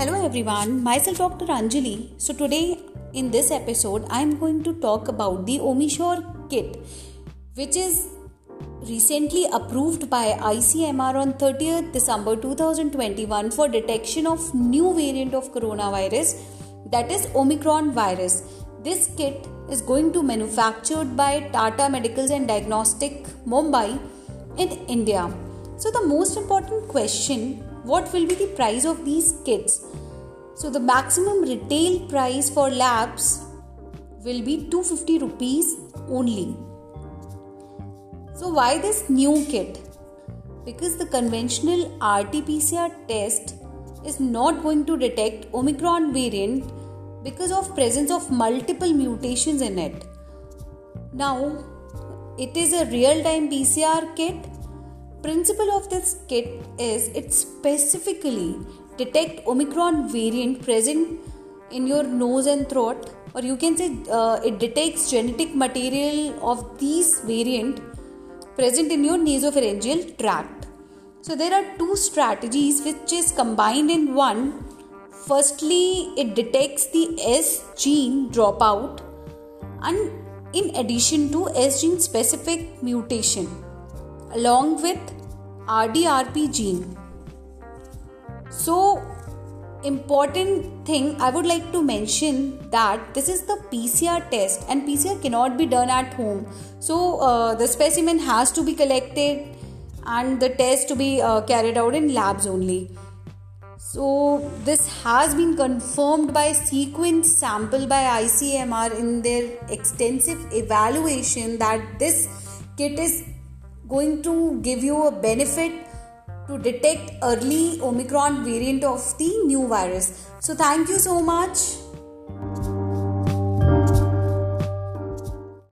Hello everyone, myself Dr. Anjali. So today in this episode, I am going to talk about the Omisure kit, which is recently approved by ICMR on 30th December 2021 for detection of new variant of coronavirus, that is Omicron virus. This kit is going to be manufactured by Tata Medical and Diagnostics Mumbai in India. So the most important question, what will be the price of these kits? So the maximum retail price for labs will be 250 rupees only. So why this new kit? Because the conventional RT-PCR test is not going to detect Omicron variant because of presence of multiple mutations in it. Now, it is a real-time PCR kit. Principle of this kit is it specifically detect Omicron variant present in your nose and throat, or you can say it detects genetic material of these variant present in your nasopharyngeal tract. So there are two strategies which is combined in one. Firstly, it detects the S gene dropout and in addition to S gene specific mutation along with RDRP gene. So important thing I would like to mention that this is the PCR test and PCR cannot be done at home. So the specimen has to be collected and the test to be carried out in labs only. So this has been confirmed by sequence sample by ICMR in their extensive evaluation that this kit is going to give you a benefit to detect early Omicron variant of the new virus. So thank you so much.